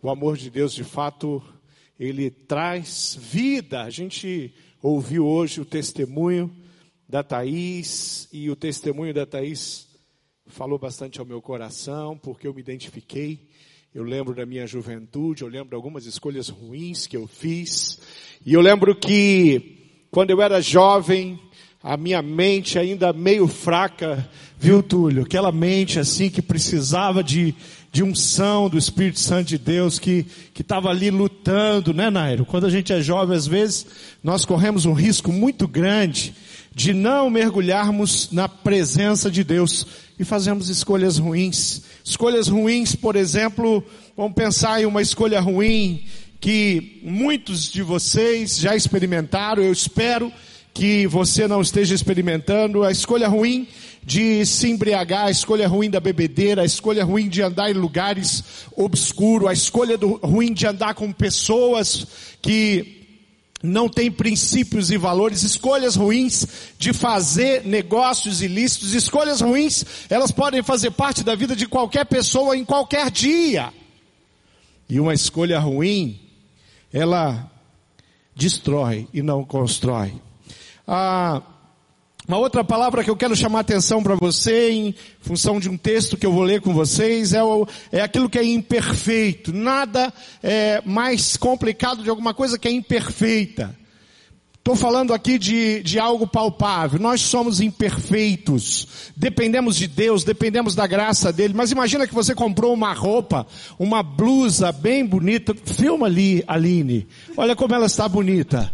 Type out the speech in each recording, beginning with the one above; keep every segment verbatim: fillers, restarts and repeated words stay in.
O amor de Deus, de fato, ele traz vida. A gente ouviu hoje o testemunho da Thaís, e o testemunho da Thaís falou bastante ao meu coração, porque eu me identifiquei. Eu lembro da minha juventude, eu lembro de algumas escolhas ruins que eu fiz. E eu lembro que, quando eu era jovem, a minha mente ainda meio fraca, viu, Túlio? Aquela mente assim que precisava de... de unção do Espírito Santo de Deus, que estava ali lutando, né, Nairo? Quando a gente é jovem, às vezes, nós corremos um risco muito grande de não mergulharmos na presença de Deus e fazemos escolhas ruins. Escolhas ruins, por exemplo, vamos pensar em uma escolha ruim que muitos de vocês já experimentaram, eu espero que você não esteja experimentando, a escolha ruim de se embriagar, a escolha ruim da bebedeira, a escolha ruim de andar em lugares obscuros, a escolha do, ruim de andar com pessoas que não têm princípios e valores, escolhas ruins de fazer negócios ilícitos, escolhas ruins, elas podem fazer parte da vida de qualquer pessoa em qualquer dia. E uma escolha ruim, ela destrói e não constrói. Ah, uma outra palavra que eu quero chamar a atenção para você, em função de um texto que eu vou ler com vocês, é, o, é aquilo que é imperfeito. Nada é mais complicado de alguma coisa que é imperfeita. Estou falando aqui de, de algo palpável. Nós somos imperfeitos, dependemos de Deus, dependemos da graça dele. Mas imagina que você comprou uma roupa, uma blusa bem bonita. Filma ali, Aline, olha como ela está bonita.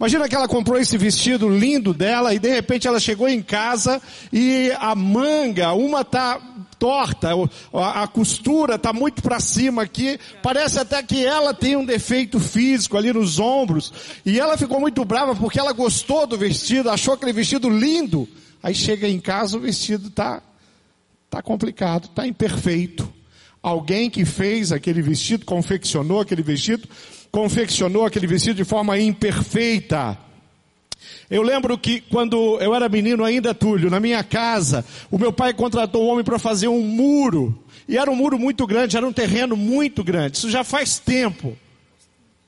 Imagina que ela comprou esse vestido lindo dela e de repente ela chegou em casa e a manga, uma está torta, a costura está muito para cima aqui, parece até que ela tem um defeito físico ali nos ombros, e ela ficou muito brava porque ela gostou do vestido, achou aquele vestido lindo. Aí chega em casa, o vestido está tá complicado, está imperfeito. Alguém que fez aquele vestido, confeccionou aquele vestido, confeccionou aquele vestido de forma imperfeita. Eu lembro que quando eu era menino ainda, Túlio, na minha casa, o meu pai contratou um homem para fazer um muro, e era um muro muito grande, era um terreno muito grande, isso já faz tempo,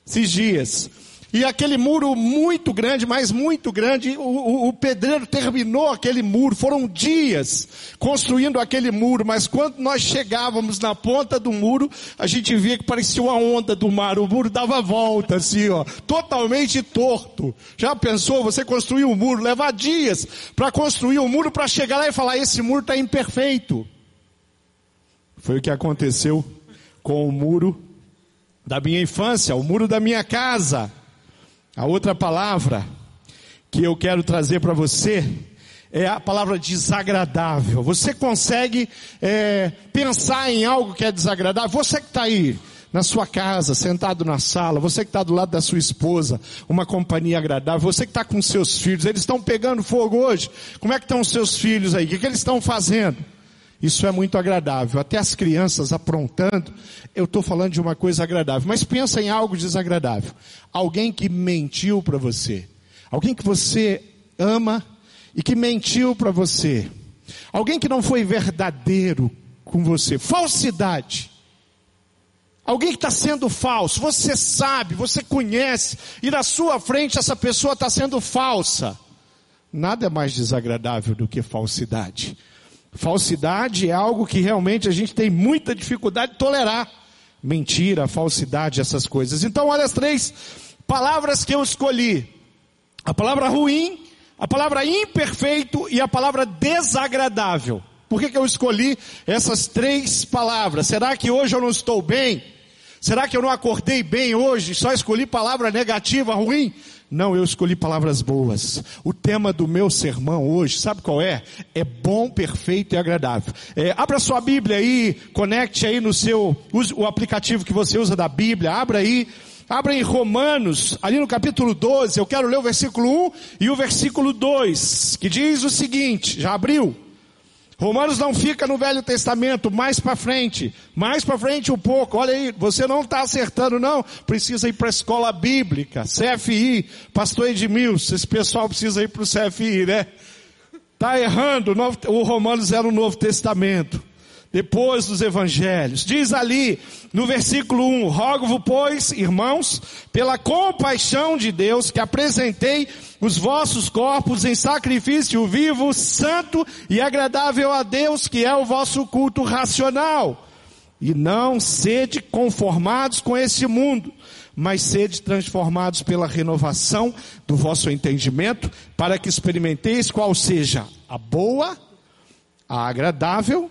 esses dias, e aquele muro muito grande, mas muito grande, o, o, o pedreiro terminou aquele muro, foram dias construindo aquele muro, mas quando nós chegávamos na ponta do muro, a gente via que parecia uma onda do mar, o muro dava volta assim, ó, totalmente torto. Já pensou, você construir um muro, levar dias para construir um muro, para chegar lá e falar, esse muro está imperfeito. Foi o que aconteceu com o muro da minha infância, o muro da minha casa. A outra palavra que eu quero trazer para você é a palavra desagradável. Você consegue é, pensar em algo que é desagradável? Você que está aí na sua casa, sentado na sala, você que está do lado da sua esposa, uma companhia agradável, você que está com seus filhos, eles estão pegando fogo hoje, como é que estão os seus filhos aí? O que, que eles estão fazendo? Isso é muito agradável, até as crianças aprontando. Eu estou falando de uma coisa agradável, mas pensa em algo desagradável. Alguém que mentiu para você, alguém que você ama e que mentiu para você, alguém que não foi verdadeiro com você, falsidade, alguém que está sendo falso, você sabe, você conhece, e na sua frente essa pessoa está sendo falsa. Nada é mais desagradável do que falsidade. Falsidade é algo que realmente a gente tem muita dificuldade de tolerar. Mentira, falsidade, essas coisas. Então, olha as três palavras que eu escolhi. A palavra ruim, a palavra imperfeito e a palavra desagradável. Por que que eu escolhi essas três palavras? Será que hoje eu não estou bem? Será que eu não acordei bem hoje? Só escolhi palavra negativa, ruim? Não, eu escolhi palavras boas. O tema do meu sermão hoje, sabe qual é? É bom, perfeito e agradável. É, abra sua Bíblia aí, conecte aí no seu, use o aplicativo que você usa da Bíblia, abra aí, abra em Romanos, ali no capítulo doze, eu quero ler o versículo um e o versículo dois, que diz o seguinte, já abriu? Romanos não fica no Velho Testamento, mais para frente, mais para frente um pouco, olha aí, você não está acertando não, precisa ir para a escola bíblica, C F I, pastor Edmilson, esse pessoal precisa ir para o C F I, né? Está errando, o Romanos era o Novo Testamento. depois dos evangelhos. Diz ali, no versículo um, rogo-vos, pois, irmãos, pela compaixão de Deus, que apresentei os vossos corpos em sacrifício vivo, santo e agradável a Deus, que é o vosso culto racional. E não sede conformados com este mundo, mas sede transformados pela renovação do vosso entendimento, para que experimenteis qual seja a boa, a agradável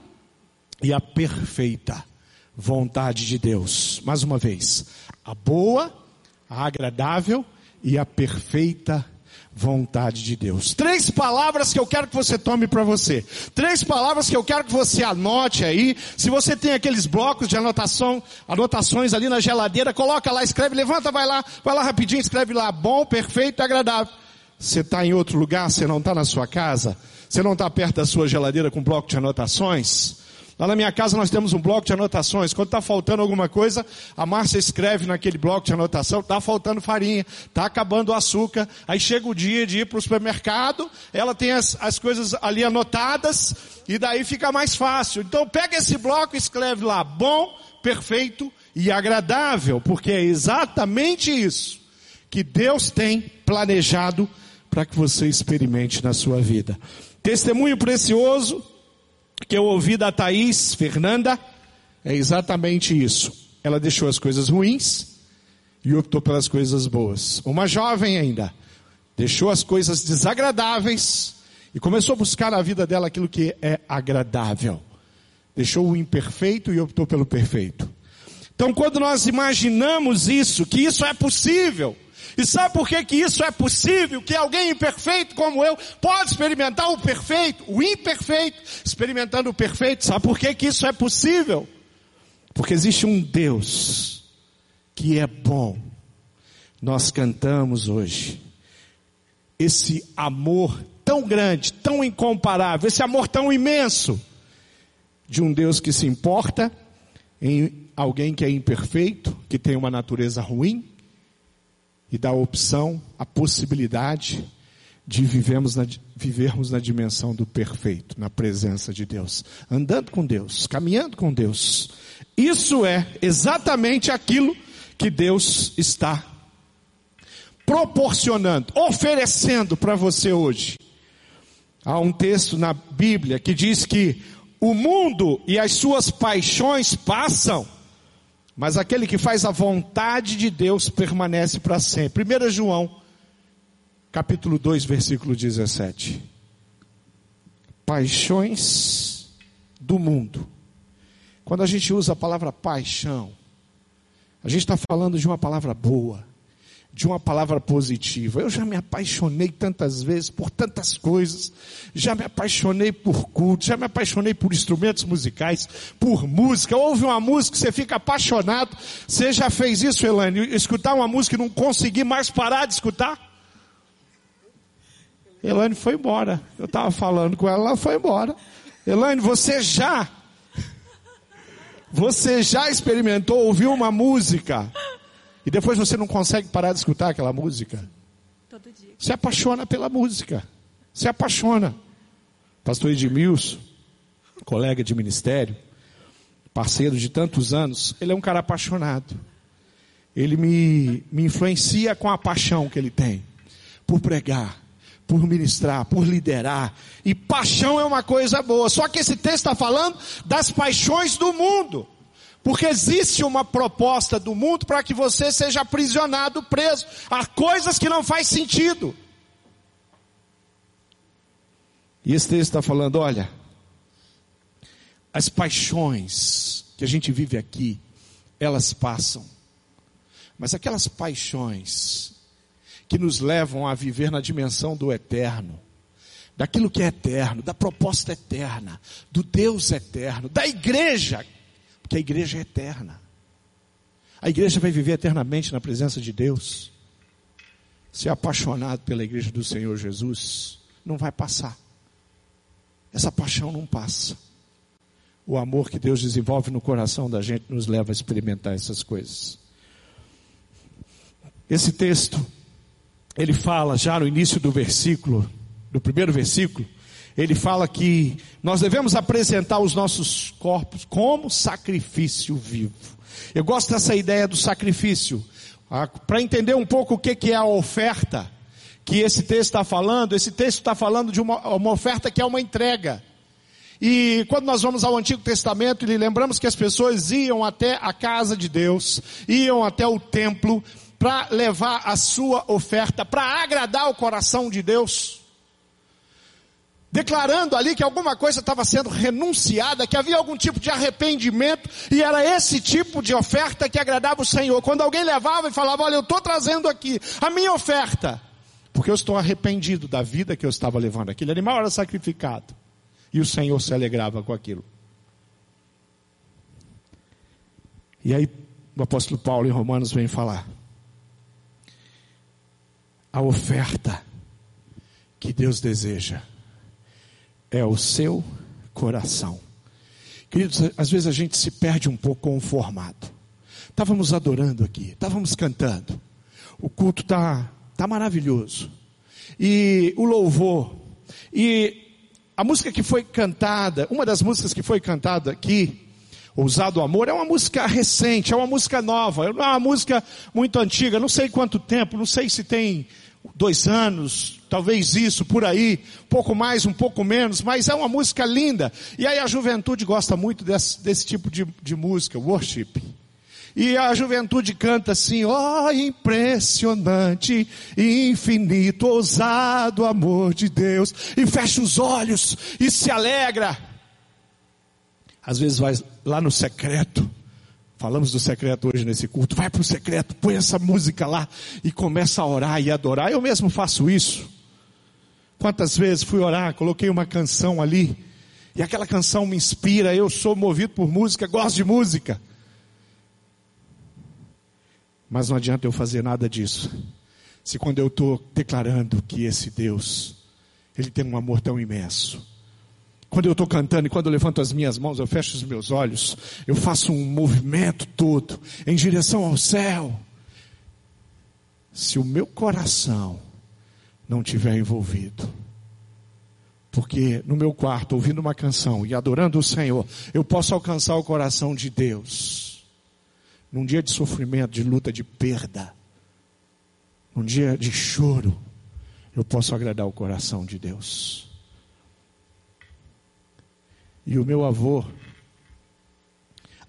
e a perfeita vontade de Deus. Mais uma vez, a boa, a agradável e a perfeita vontade de Deus. Três palavras que eu quero que você tome para você. Três palavras que eu quero que você anote aí. Se você tem aqueles blocos de anotação, anotações ali na geladeira, coloca lá, escreve, levanta, vai lá, vai lá rapidinho, escreve lá, bom, perfeito, agradável. Você está em outro lugar, você não está na sua casa, você não está perto da sua geladeira com bloco de anotações. Lá na minha casa nós temos um bloco de anotações. Quando está faltando alguma coisa, a Márcia escreve naquele bloco de anotação, está faltando farinha, está acabando o açúcar. Aí chega o dia de ir para o supermercado, ela tem as, as coisas ali anotadas, e daí fica mais fácil. Então pega esse bloco e escreve lá, bom, perfeito e agradável, porque é exatamente isso que Deus tem planejado para que você experimente na sua vida. Testemunho precioso que eu ouvi da Thais Fernanda é exatamente isso. Ela deixou as coisas ruins e optou pelas coisas boas. Uma jovem ainda deixou as coisas desagradáveis e começou a buscar na vida dela aquilo que é agradável. Deixou o imperfeito e optou pelo perfeito. Então, quando nós imaginamos isso, que isso é possível, e sabe por que que isso é possível? Que alguém imperfeito como eu pode experimentar o perfeito, o imperfeito, experimentando o perfeito. Sabe por que que isso é possível? Porque existe um Deus que é bom. Nós cantamos hoje esse amor tão grande, tão incomparável, esse amor tão imenso de um Deus que se importa em alguém que é imperfeito, que tem uma natureza ruim, e dá a opção, a possibilidade de vivermos na, vivermos na dimensão do perfeito, na presença de Deus, andando com Deus, caminhando com Deus. Isso é exatamente aquilo que Deus está proporcionando, oferecendo para você hoje. Há um texto na Bíblia que diz que o mundo e as suas paixões passam, mas aquele que faz a vontade de Deus permanece para sempre. primeira João, capítulo dois, versículo dezessete. Paixões do mundo. Quando a gente usa a palavra paixão, a gente está falando de uma palavra boa, de uma palavra positiva. Eu já me apaixonei tantas vezes por tantas coisas, já me apaixonei por culto, já me apaixonei por instrumentos musicais, por música. Ouve uma música, você fica apaixonado. Você já fez isso, Elane? Escutar uma música e não conseguir mais parar de escutar? Elane foi embora. Eu estava falando com ela, ela foi embora. Elane, você já, você já experimentou ouvir uma música e depois você não consegue parar de escutar aquela música? Todo dia. Se apaixona pela música. Se apaixona. Pastor Edmilson, colega de ministério, parceiro de tantos anos, ele é um cara apaixonado. Ele me, me influencia com a paixão que ele tem por pregar, por ministrar, por liderar. E paixão é uma coisa boa. Só que esse texto está falando das paixões do mundo. Porque existe uma proposta do mundo para que você seja aprisionado, preso a coisas que não faz sentido. E esse texto está falando, olha, as paixões que a gente vive aqui, elas passam. Mas aquelas paixões que nos levam a viver na dimensão do eterno, daquilo que é eterno, da proposta eterna, do Deus eterno, da igreja, porque a igreja é eterna. A igreja vai viver eternamente na presença de Deus. Ser apaixonado pela igreja do Senhor Jesus não vai passar. Essa paixão não passa. O amor que Deus desenvolve no coração da gente nos leva a experimentar essas coisas. Esse texto, ele fala já no início do versículo, do primeiro versículo, ele fala que nós devemos apresentar os nossos corpos como sacrifício vivo. Eu gosto dessa ideia do sacrifício, ah, para entender um pouco o que, que é a oferta que esse texto está falando. Esse texto está falando de uma, uma oferta que é uma entrega. E quando nós vamos ao Antigo Testamento, e lembramos que as pessoas iam até a casa de Deus, iam até o templo, para levar a sua oferta, para agradar o coração de Deus, declarando ali que alguma coisa estava sendo renunciada, que havia algum tipo de arrependimento, e era esse tipo de oferta que agradava o Senhor. Quando alguém levava e falava: olha, eu estou trazendo aqui a minha oferta, porque eu estou arrependido da vida que eu estava levando. Aquele animal era sacrificado, e o Senhor se alegrava com aquilo. E aí o apóstolo Paulo em Romanos vem falar: a oferta que Deus deseja é o seu coração. Queridos, às vezes a gente se perde um pouco com o formato. Estávamos adorando aqui, estávamos cantando, o culto está tá maravilhoso, e o louvor, e a música que foi cantada, uma das músicas que foi cantada aqui, Ousado Amor, é uma música recente, é uma música nova, é uma música muito antiga, não sei quanto tempo, não sei se tem dois anos, talvez isso, por aí, pouco mais, um pouco menos, mas é uma música linda, e aí a juventude gosta muito desse, desse tipo de, de música, worship. E a juventude canta assim: ó, impressionante, infinito, ousado amor de Deus, e fecha os olhos e se alegra. Às vezes vai lá no secreto, falamos do secreto hoje nesse culto, vai para o secreto, põe essa música lá e começa a orar e adorar. Eu mesmo faço isso. Quantas vezes fui orar, coloquei uma canção ali, e aquela canção me inspira, eu sou movido por música, gosto de música. Mas não adianta eu fazer nada disso, se quando eu estou declarando que esse Deus, Ele tem um amor tão imenso, quando eu estou cantando e quando eu levanto as minhas mãos, eu fecho os meus olhos, eu faço um movimento todo em direção ao céu, se o meu coração não estiver envolvido, porque no meu quarto, ouvindo uma canção e adorando o Senhor, eu posso alcançar o coração de Deus. Num dia de sofrimento, de luta, de perda, num dia de choro, eu posso agradar o coração de Deus. E o meu avô,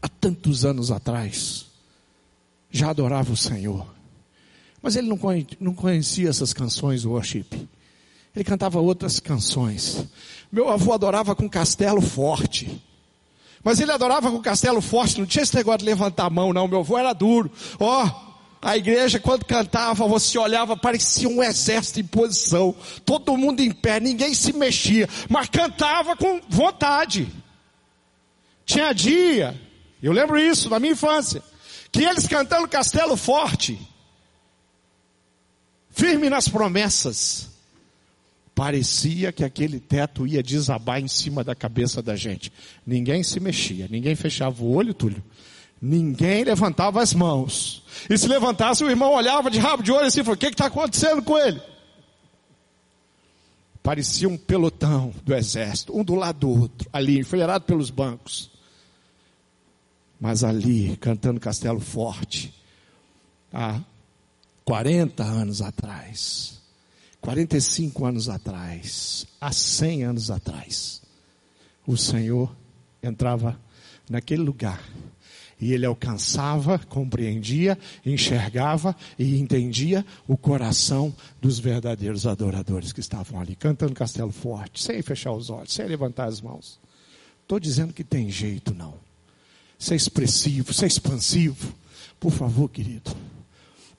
há tantos anos atrás, já adorava o Senhor, mas ele não conhecia essas canções worship, ele cantava outras canções. Meu avô adorava com Castelo Forte, mas ele adorava com o Castelo Forte, não tinha esse negócio de levantar a mão não, meu avô era duro, ó, oh, a igreja quando cantava, você olhava, parecia um exército em posição, todo mundo em pé, ninguém se mexia, mas cantava com vontade. Tinha dia, eu lembro isso, na minha infância, que eles cantando Castelo Forte, firme nas promessas, parecia que aquele teto ia desabar em cima da cabeça da gente. Ninguém se mexia, ninguém fechava o olho, Túlio. Ninguém levantava as mãos. E se levantasse, o irmão olhava de rabo de olho assim e falou: o que está acontecendo com ele? Parecia um pelotão do exército, um do lado do outro, ali, enfileirado pelos bancos. Mas ali, cantando Castelo Forte, há quarenta anos atrás... quarenta e cinco anos atrás, há cem anos atrás, o Senhor entrava naquele lugar, e Ele alcançava, compreendia, enxergava e entendia o coração dos verdadeiros adoradores que estavam ali, cantando Castelo Forte, sem fechar os olhos, sem levantar as mãos. Estou dizendo que tem jeito não, ser expressivo, ser expansivo, por favor, querido.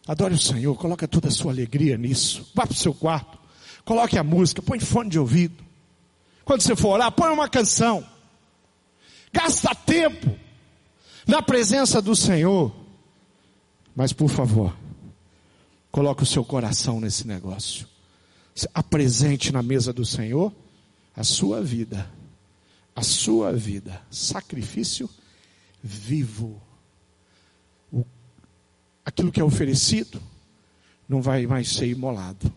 Adore o Senhor, coloca toda a sua alegria nisso. Vá para o seu quarto, coloque a música, põe fone de ouvido. Quando você for orar, põe uma canção. Gasta tempo na presença do Senhor. Mas por favor, coloque o seu coração nesse negócio. Apresente na mesa do Senhor a sua vida. A sua vida. Sacrifício vivo. Aquilo que é oferecido não vai mais ser imolado.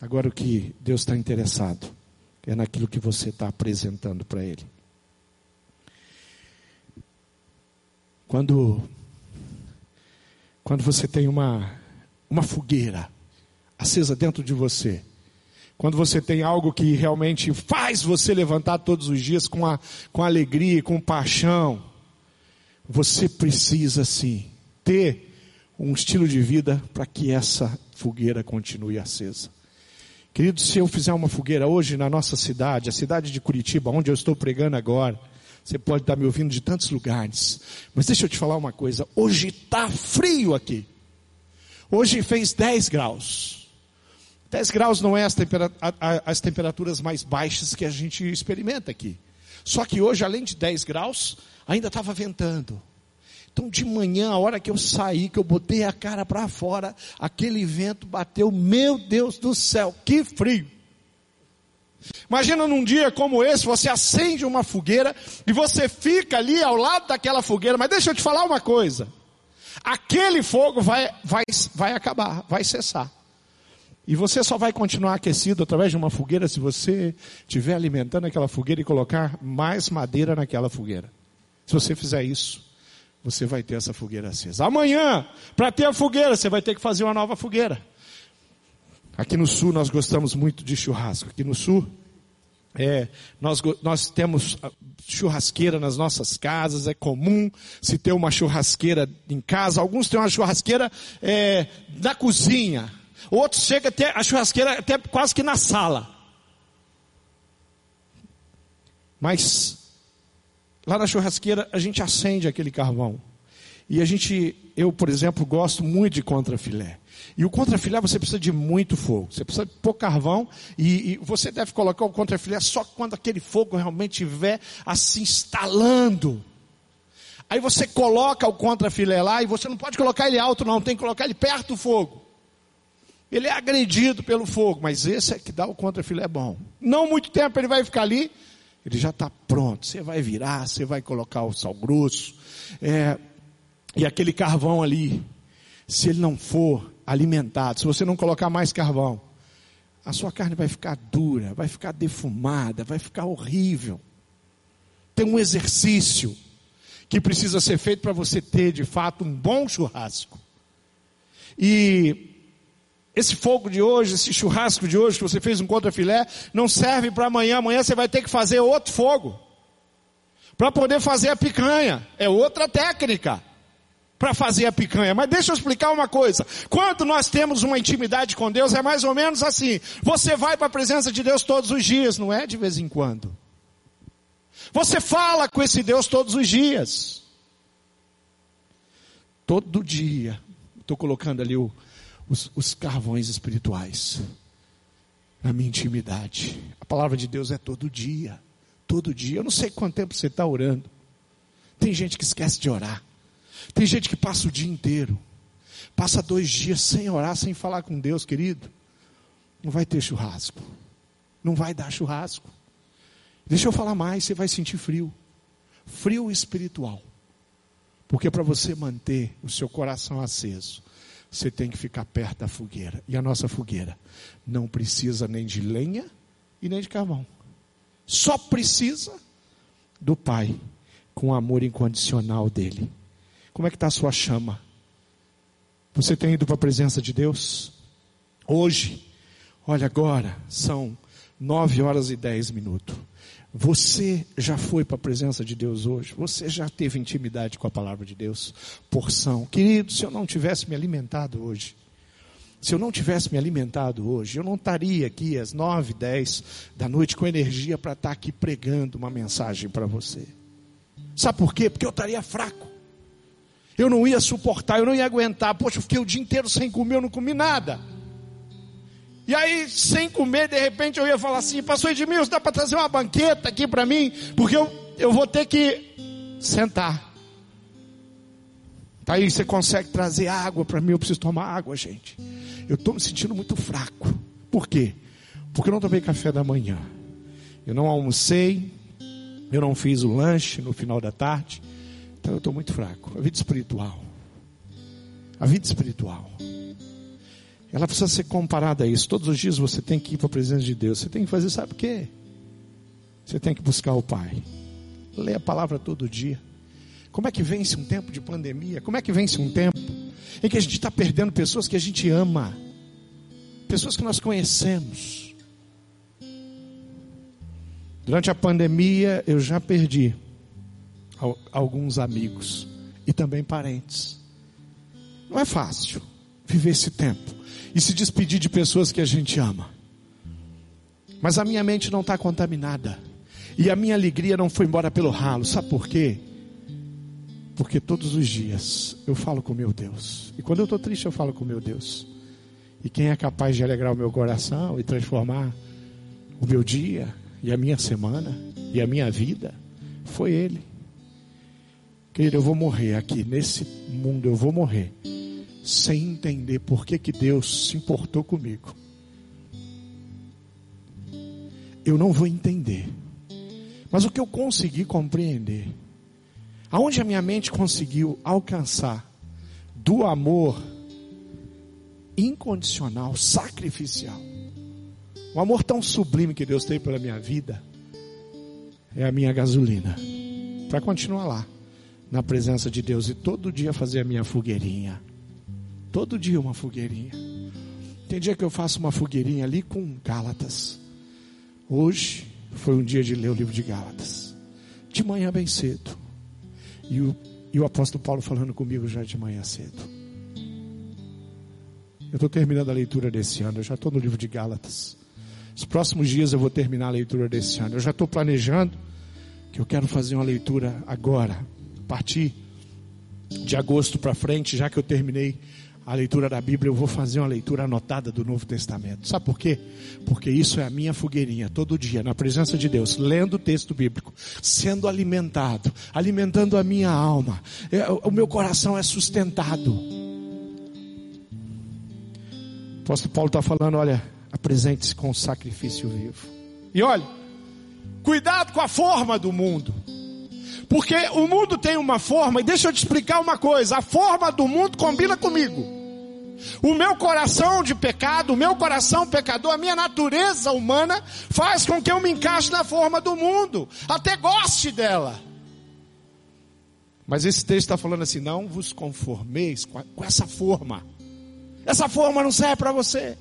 Agora o que Deus está interessado é naquilo que você está apresentando para Ele. Quando, quando você tem uma, uma fogueira acesa dentro de você, quando você tem algo que realmente faz você levantar todos os dias com, a, com alegria, com paixão, você precisa sim ter um estilo de vida para que essa fogueira continue acesa. Querido, se eu fizer uma fogueira hoje na nossa cidade, a cidade de Curitiba, onde eu estou pregando agora, você pode estar me ouvindo de tantos lugares, mas deixa eu te falar uma coisa, hoje está frio aqui, hoje fez dez graus, dez graus não é as, tempera- a, a, as temperaturas mais baixas que a gente experimenta aqui, só que hoje além de dez graus, ainda estava ventando. Então de manhã, a hora que eu saí, que eu botei a cara para fora, aquele vento bateu, meu Deus do céu, que frio! Imagina num dia como esse, você acende uma fogueira, e você fica ali ao lado daquela fogueira, mas deixa eu te falar uma coisa, aquele fogo vai, vai, vai acabar, vai cessar, e você só vai continuar aquecido através de uma fogueira, se você estiver alimentando aquela fogueira, e colocar mais madeira naquela fogueira. Se você fizer isso, você vai ter essa fogueira acesa. Amanhã, para ter a fogueira, você vai ter que fazer uma nova fogueira. Aqui no sul nós gostamos muito de churrasco. Aqui no sul, é, nós, nós temos churrasqueira nas nossas casas. É comum se ter uma churrasqueira em casa. Alguns têm uma churrasqueira é, na cozinha. Outros chegam até a churrasqueira até quase que na sala. Mas lá na churrasqueira a gente acende aquele carvão, e a gente, eu por exemplo gosto muito de contrafilé, e o contrafilé você precisa de muito fogo, você precisa de pouco carvão, e, e você deve colocar o contrafilé só quando aquele fogo realmente estiver assim estalando. Aí você coloca o contrafilé lá, e você não pode colocar ele alto não, tem que colocar ele perto do fogo, ele é agredido pelo fogo, mas esse é que dá o contrafilé bom. Não muito tempo ele vai ficar ali, ele já está pronto, você vai virar, você vai colocar o sal grosso, é, e aquele carvão ali, se ele não for alimentado, se você não colocar mais carvão, a sua carne vai ficar dura, vai ficar defumada, vai ficar horrível. Tem um exercício que precisa ser feito para você ter de fato um bom churrasco. E esse fogo de hoje, esse churrasco de hoje, que você fez um contrafilé, não serve para amanhã. Amanhã você vai ter que fazer outro fogo, para poder fazer a picanha. É outra técnica, para fazer a picanha. Mas deixa eu explicar uma coisa, quando nós temos uma intimidade com Deus, é mais ou menos assim, você vai para a presença de Deus todos os dias, não é de vez em quando, você fala com esse Deus todos os dias, todo dia. Estou colocando ali o Os, os carvões espirituais, na minha intimidade. A palavra de Deus é todo dia, todo dia. Eu não sei quanto tempo você está orando, tem gente que esquece de orar, tem gente que passa o dia inteiro, passa dois dias sem orar, sem falar com Deus. Querido, não vai ter churrasco, não vai dar churrasco. Deixa eu falar mais, você vai sentir frio, frio espiritual, porque para você manter o seu coração aceso, você tem que ficar perto da fogueira. E a nossa fogueira não precisa nem de lenha e nem de carvão, só precisa do Pai, com o amor incondicional dele. Como é que está a sua chama? Você tem ido para a presença de Deus? Hoje, olha, agora são nove horas e dez minutos, você já foi para a presença de Deus hoje? Você já teve intimidade com a palavra de Deus? Porção, querido, se eu não tivesse me alimentado hoje, se eu não tivesse me alimentado hoje, eu não estaria aqui às nove, dez da noite com energia para estar aqui pregando uma mensagem para você. Sabe por quê? Porque eu estaria fraco, eu não ia suportar, eu não ia aguentar. Poxa, eu fiquei o dia inteiro sem comer, eu não comi nada. E aí, sem comer, de repente eu ia falar assim, pastor Edmilson, dá para trazer uma banqueta aqui para mim? Porque eu, eu vou ter que sentar. Thaís, você consegue trazer água para mim? Eu preciso tomar água, gente. Eu estou me sentindo muito fraco. Por quê? Porque eu não tomei café da manhã. Eu não almocei, eu não fiz o lanche no final da tarde. Então eu estou muito fraco. A vida espiritual. A vida espiritual. Ela precisa ser comparada a isso. Todos os dias você tem que ir para a presença de Deus, você tem que fazer, sabe o quê? Você tem que buscar o Pai. Lê a palavra todo dia. Como é que vence um tempo de pandemia? Como é que vence um tempo em que a gente está perdendo pessoas que a gente ama? Pessoas que nós conhecemos. Durante a pandemia eu já perdi alguns amigos e também parentes. Não é fácil viver esse tempo e se despedir de pessoas que a gente ama. Mas a minha mente não está contaminada. E a minha alegria não foi embora pelo ralo. Sabe por quê? Porque todos os dias eu falo com meu Deus. E quando eu estou triste eu falo com meu Deus. E quem é capaz de alegrar o meu coração e transformar o meu dia e a minha semana e a minha vida foi Ele. Querido, eu vou morrer aqui nesse mundo, eu vou morrer sem entender por que que Deus se importou comigo. Eu não vou entender. Mas o que eu consegui compreender, aonde a minha mente conseguiu alcançar do amor incondicional, sacrificial, um amor tão sublime que Deus tem pela minha vida, é a minha gasolina para continuar lá na presença de Deus e todo dia fazer a minha fogueirinha. Todo dia uma fogueirinha. Tem dia que eu faço uma fogueirinha ali com Gálatas. Hoje foi um dia de ler o livro de Gálatas, de manhã bem cedo, e o, e o apóstolo Paulo falando comigo já de manhã cedo. Eu estou terminando a leitura desse ano, eu já estou no livro de Gálatas. Os próximos dias eu vou terminar a leitura desse ano. Eu já estou planejando que eu quero fazer uma leitura agora, a partir de agosto para frente, já que eu terminei a leitura da Bíblia, eu vou fazer uma leitura anotada do Novo Testamento. Sabe por quê? Porque isso é a minha fogueirinha, todo dia, na presença de Deus, lendo o texto bíblico, sendo alimentado, alimentando a minha alma, o meu coração é sustentado. O apóstolo Paulo está falando, olha, apresente-se com o sacrifício vivo. E olha, cuidado com a forma do mundo. Porque o mundo tem uma forma, e deixa eu te explicar uma coisa, a forma do mundo combina comigo. O meu coração de pecado, o meu coração pecador, a minha natureza humana faz com que eu me encaixe na forma do mundo, até goste dela. Mas esse texto está falando assim, não vos conformeis com, a, com essa forma. Essa forma não serve para você.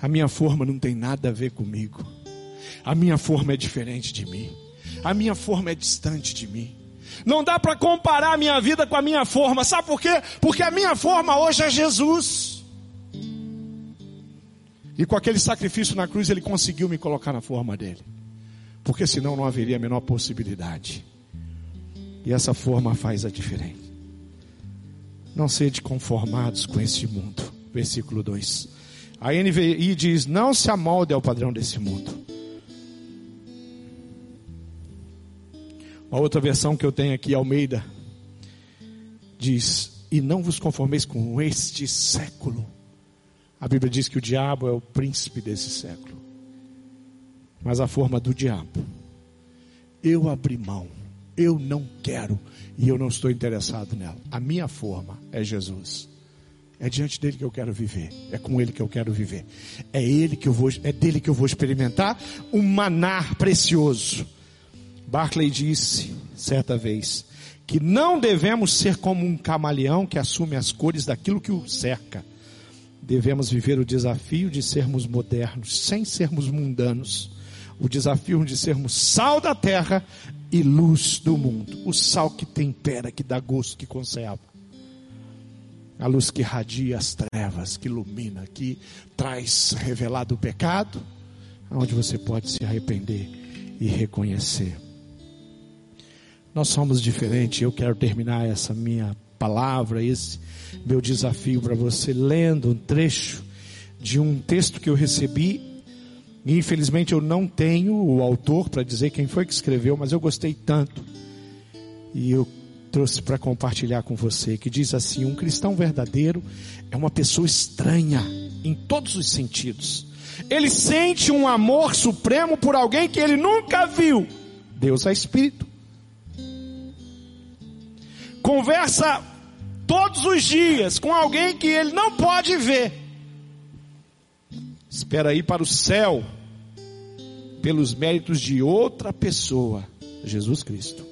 A minha forma não tem nada a ver comigo. A minha forma é diferente de mim. A minha forma é distante de mim. Não dá para comparar a minha vida com a minha forma. Sabe por quê? Porque a minha forma hoje é Jesus. E com aquele sacrifício na cruz, Ele conseguiu me colocar na forma dEle. Porque senão não haveria a menor possibilidade. E essa forma faz a diferença. Não sede conformados com este mundo. Versículo dois. A N V I diz, não se amolde ao padrão desse mundo. A outra versão que eu tenho aqui, Almeida, diz, e não vos conformeis com este século. A Bíblia diz que o diabo é o príncipe desse século. Mas a forma do diabo, eu abri mão, eu não quero, e eu não estou interessado nela. A minha forma é Jesus. É diante dele que eu quero viver, é com ele que eu quero viver. É, ele que eu vou, é dele que eu vou experimentar um maná precioso. Barclay disse, certa vez, que não devemos ser como um camaleão que assume as cores daquilo que o cerca. Devemos viver o desafio de sermos modernos, sem sermos mundanos. O desafio de sermos sal da terra e luz do mundo. O sal que tempera, que dá gosto, que conserva. A luz que irradia as trevas, que ilumina, que traz revelado o pecado, aonde você pode se arrepender e reconhecer. Nós somos diferentes. Eu quero terminar essa minha palavra, esse meu desafio para você, lendo um trecho de um texto que eu recebi, e infelizmente eu não tenho o autor para dizer quem foi que escreveu, mas eu gostei tanto, e eu trouxe para compartilhar com você, que diz assim, um cristão verdadeiro é uma pessoa estranha, em todos os sentidos. Ele sente um amor supremo por alguém que ele nunca viu. Deus é Espírito. Conversa todos os dias com alguém que ele não pode ver. Espera aí para o céu. pelos méritos de outra pessoa, Jesus Cristo.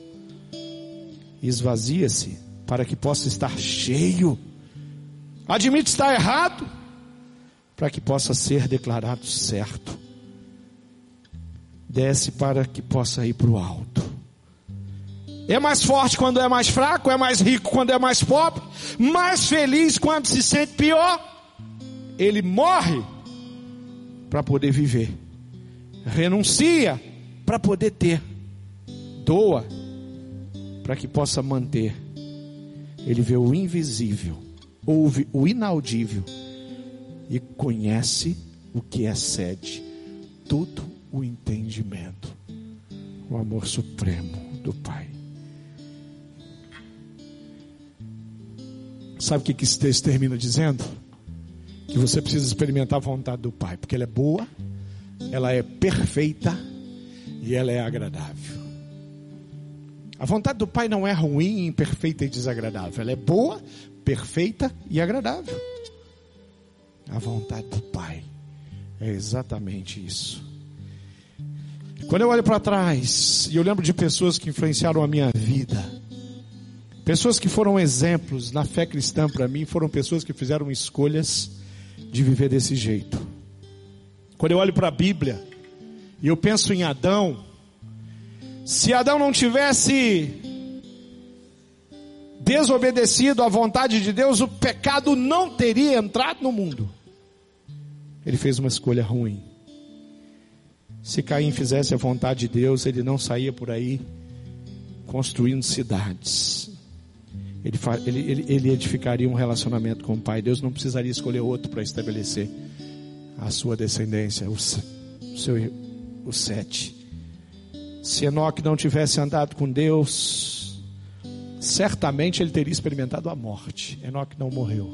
Esvazia-se para que possa estar cheio. Admite estar errado para que possa ser declarado certo. Desce para que possa ir para o alto. É mais forte quando é mais fraco, é mais rico quando é mais pobre, mais feliz quando se sente pior. Ele morre para poder viver, renuncia para poder ter, doa para que possa manter. Ele vê o invisível, ouve o inaudível e conhece o que excede todo o entendimento, o amor supremo do Pai. Sabe o que, que esse texto termina dizendo? Que você precisa experimentar a vontade do Pai, porque ela é boa, ela é perfeita e ela é agradável. A vontade do Pai não é ruim, imperfeita e desagradável. Ela é boa, perfeita e agradável. A vontade do Pai é exatamente isso. Quando eu olho para trás e eu lembro de pessoas que influenciaram a minha vida, pessoas que foram exemplos na fé cristã para mim, foram pessoas que fizeram escolhas de viver desse jeito. Quando eu olho para a Bíblia e eu penso em Adão, se Adão não tivesse desobedecido à vontade de Deus, o pecado não teria entrado no mundo. Ele fez uma escolha ruim. Se Caim fizesse a vontade de Deus, ele não saía por aí construindo cidades. Ele, ele, ele edificaria um relacionamento com o Pai. Deus não precisaria escolher outro para estabelecer a sua descendência, o, o seu, o sete. Se Enoque não tivesse andado com Deus, certamente ele teria experimentado a morte. Enoque não morreu.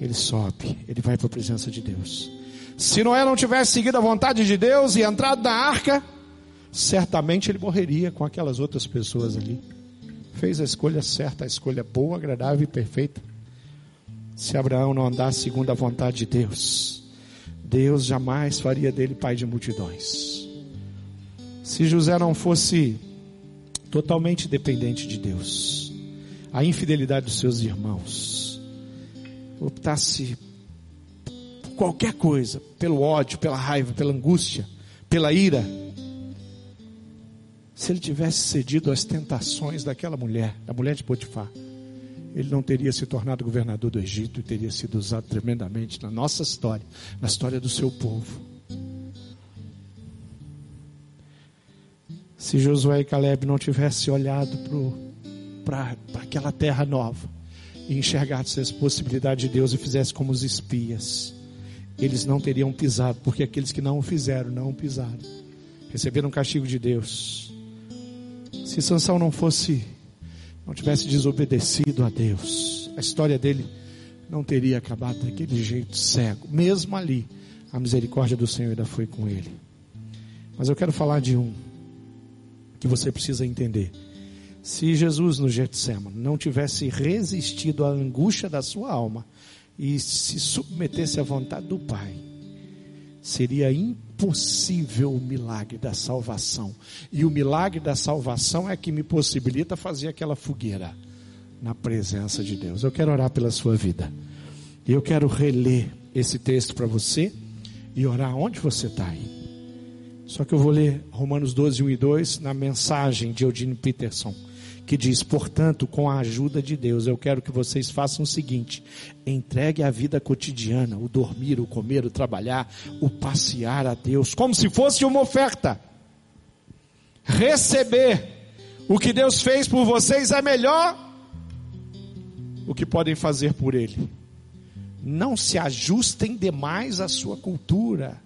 Ele sobe, ele vai para a presença de Deus. Se Noé não tivesse seguido a vontade de Deus e entrado na arca, certamente ele morreria com aquelas outras pessoas ali. Fez a escolha certa, a escolha boa, agradável e perfeita. Se Abraão não andasse segundo a vontade de Deus, Deus jamais faria dele pai de multidões. Se José não fosse totalmente dependente de Deus, a infidelidade dos seus irmãos, optasse por qualquer coisa, pelo ódio, pela raiva, pela angústia, pela ira, se ele tivesse cedido às tentações daquela mulher, da mulher de Potifar, ele não teria se tornado governador do Egito e teria sido usado tremendamente na nossa história, na história do seu povo. Se Josué e Caleb não tivessem olhado para aquela terra nova e enxergassem as possibilidades de Deus e fizessem como os espias, eles não teriam pisado, porque aqueles que não o fizeram, não pisaram, receberam o castigo de Deus. Se Sansão não fosse, não tivesse desobedecido a Deus, a história dele não teria acabado daquele jeito cego. Mesmo ali, a misericórdia do Senhor ainda foi com ele. Mas eu quero falar de um que você precisa entender. Se Jesus no Getsêmane não tivesse resistido à angústia da sua alma e se submetesse à vontade do Pai, seria impossível o milagre da salvação. E o milagre da salvação é que me possibilita fazer aquela fogueira na presença de Deus. Eu quero orar pela sua vida. E eu quero reler esse texto para você e orar onde você está aí. Só que eu vou ler Romanos doze, um e dois na mensagem de Eugene Peterson, que diz: portanto, com a ajuda de Deus, eu quero que vocês façam o seguinte: entregue a vida cotidiana, o dormir, o comer, o trabalhar, o passear a Deus, como se fosse uma oferta. Receber o que Deus fez por vocês é melhor o que podem fazer por Ele. Não se ajustem demais à sua cultura,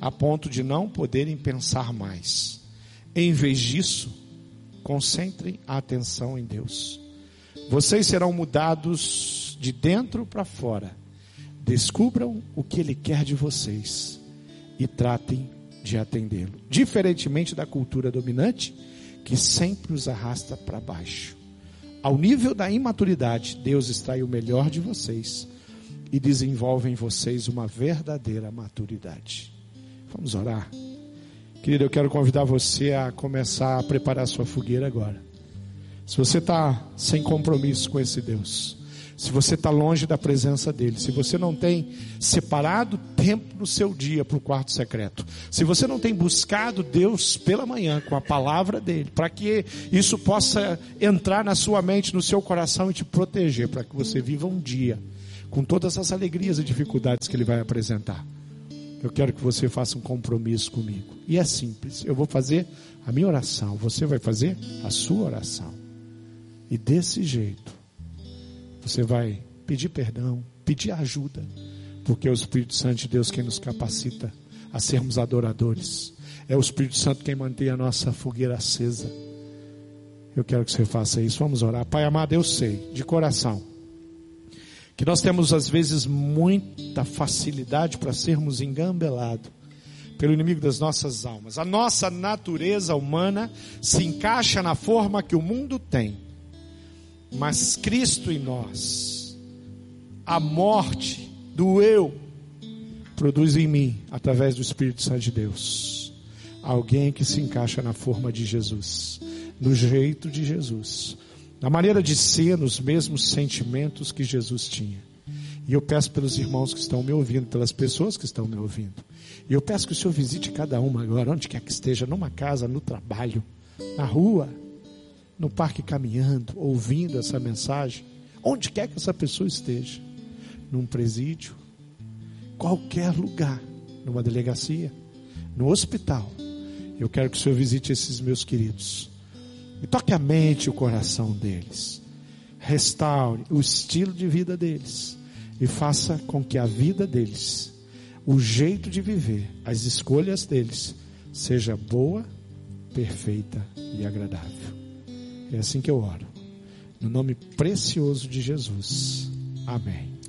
a ponto de não poderem pensar mais. Em vez disso, concentrem a atenção em Deus. Vocês serão mudados de dentro para fora. Descubram o que Ele quer de vocês e tratem de atendê-lo, diferentemente da cultura dominante, que sempre os arrasta para baixo. Ao nível da imaturidade, Deus extrai o melhor de vocês e desenvolve em vocês uma verdadeira maturidade. Vamos orar. Querido, eu quero convidar você a começar a preparar a sua fogueira agora. Se você está sem compromisso com esse Deus, se você está longe da presença dele, se você não tem separado tempo no seu dia para o quarto secreto, se você não tem buscado Deus pela manhã com a palavra dele, para que isso possa entrar na sua mente, no seu coração e te proteger, para que você viva um dia com todas as alegrias e dificuldades que ele vai apresentar. Eu quero que você faça um compromisso comigo. E é simples, eu vou fazer a minha oração, você vai fazer a sua oração. E desse jeito, você vai pedir perdão, pedir ajuda, porque é o Espírito Santo de Deus quem nos capacita a sermos adoradores. É o Espírito Santo quem mantém a nossa fogueira acesa. Eu quero que você faça isso, vamos orar. Pai amado, eu sei, de coração, que nós temos às vezes muita facilidade para sermos engambelados pelo inimigo das nossas almas. A nossa natureza humana se encaixa na forma que o mundo tem, mas Cristo em nós, a morte do eu, produz em mim, através do Espírito Santo de Deus, alguém que se encaixa na forma de Jesus, no jeito de Jesus, na maneira de ser, nos mesmos sentimentos que Jesus tinha. E eu peço pelos irmãos que estão me ouvindo, pelas pessoas que estão me ouvindo, e eu peço que o Senhor visite cada uma agora, onde quer que esteja, numa casa, no trabalho, na rua, no parque caminhando, ouvindo essa mensagem, onde quer que essa pessoa esteja, num presídio, qualquer lugar, numa delegacia, no hospital. Eu quero que o Senhor visite esses meus queridos e toque a mente e o coração deles, restaure o estilo de vida deles e faça com que a vida deles, o jeito de viver, as escolhas deles, seja boa, perfeita e agradável. É assim que eu oro, no nome precioso de Jesus, amém.